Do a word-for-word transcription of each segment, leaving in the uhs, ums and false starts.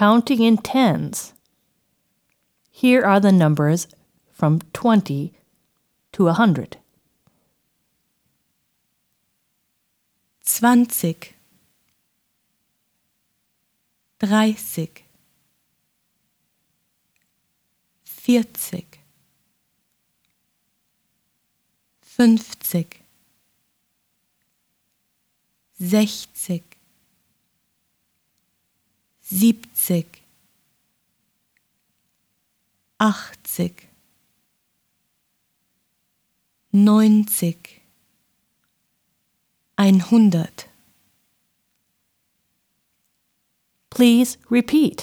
counting in tens. Here are the numbers from twenty to a hundred. Zwanzig, dreißig, vierzig, fünfzig, sechzig, siebzig, achtzig, neunzig, einhundert. Please repeat.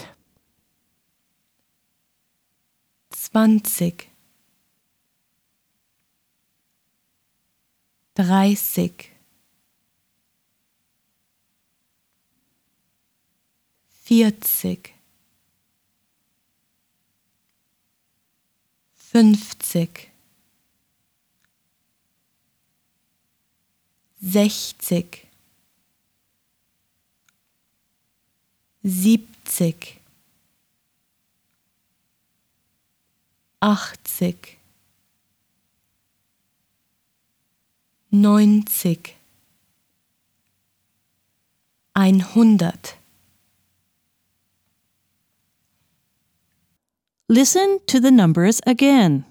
Zwanzig, dreißig, vierzig, fünfzig, sechzig, siebzig, achtzig, neunzig, einhundert. Listen to the numbers again.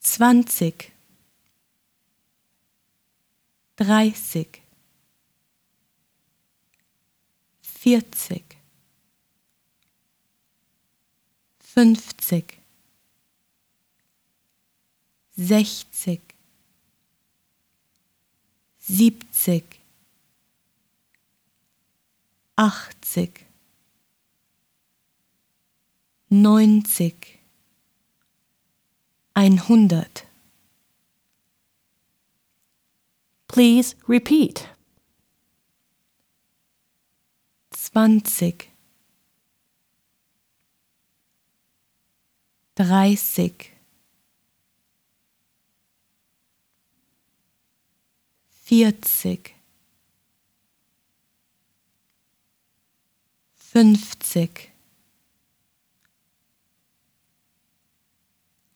Zwanzig, dreißig, vierzig, fünfzig, sechzig, siebzig, achtzig, neunzig, einhundert. Please repeat. Zwanzig, dreißig, vierzig, fünfzig,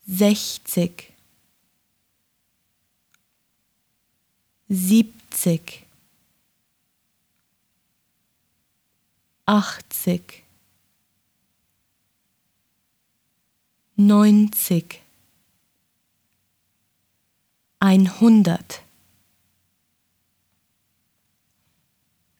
sechzig, siebzig, achtzig, neunzig, einhundert.